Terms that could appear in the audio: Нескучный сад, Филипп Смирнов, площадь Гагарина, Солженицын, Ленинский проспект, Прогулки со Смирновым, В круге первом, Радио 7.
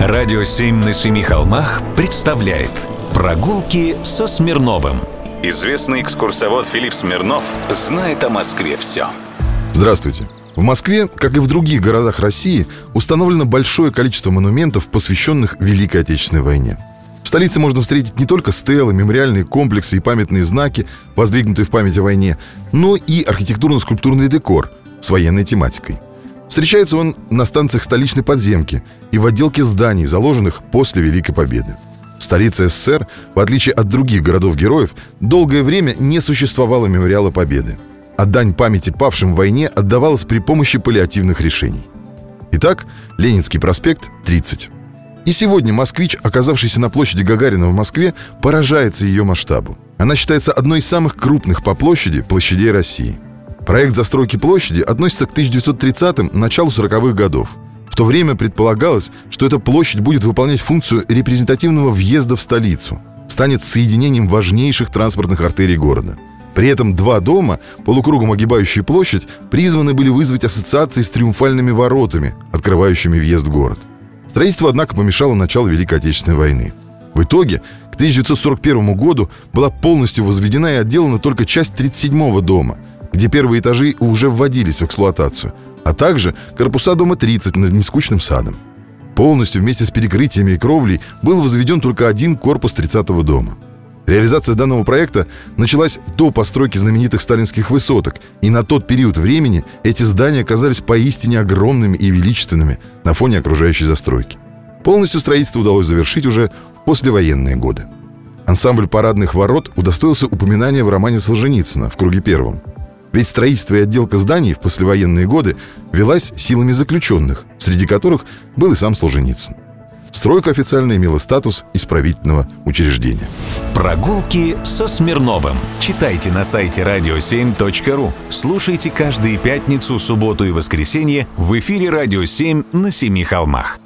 Радио 7 на семи холмах представляет «Прогулки со Смирновым». Известный экскурсовод Филипп Смирнов знает о Москве все. Здравствуйте. В Москве, как и в других городах России, установлено большое количество монументов, посвященных Великой Отечественной войне. В столице можно встретить не только стелы, мемориальные комплексы и памятные знаки, воздвигнутые в память о войне, но и архитектурно-скульптурный декор с военной тематикой. Встречается он на станциях столичной подземки и в отделке зданий, заложенных после Великой Победы. Столица СССР, в отличие от других городов-героев, долгое время не существовало мемориала Победы, а дань памяти павшим в войне отдавалась при помощи паллиативных решений. Итак, Ленинский проспект, 30. И сегодня москвич, оказавшийся на площади Гагарина в Москве, поражается ее масштабу. Она считается одной из самых крупных по площади площадей России. Проект застройки площади относится к 1930-м, началу 40-х годов. В то время предполагалось, что эта площадь будет выполнять функцию репрезентативного въезда в столицу, станет соединением важнейших транспортных артерий города. При этом два дома, полукругом огибающие площадь, призваны были вызвать ассоциации с триумфальными воротами, открывающими въезд в город. Строительство, однако, помешало началу Великой Отечественной войны. В итоге, к 1941 году была полностью возведена и отделана только часть 37-го дома, где первые этажи уже вводились в эксплуатацию, а также корпуса дома 30 над Нескучным садом. Полностью вместе с перекрытиями и кровлей был возведен только один корпус 30-го дома. Реализация данного проекта началась до постройки знаменитых сталинских высоток, и на тот период времени эти здания оказались поистине огромными и величественными на фоне окружающей застройки. Полностью строительство удалось завершить уже в послевоенные годы. Ансамбль парадных ворот удостоился упоминания в романе Солженицына «В круге первом». Ведь строительство и отделка зданий в послевоенные годы велась силами заключенных, среди которых был и сам Солженицын. Стройка официально имела статус исправительного учреждения. Прогулки со Смирновым. Читайте на сайте radio7.ru. Слушайте каждые пятницу, субботу и воскресенье в эфире «Радио 7» на Семи холмах.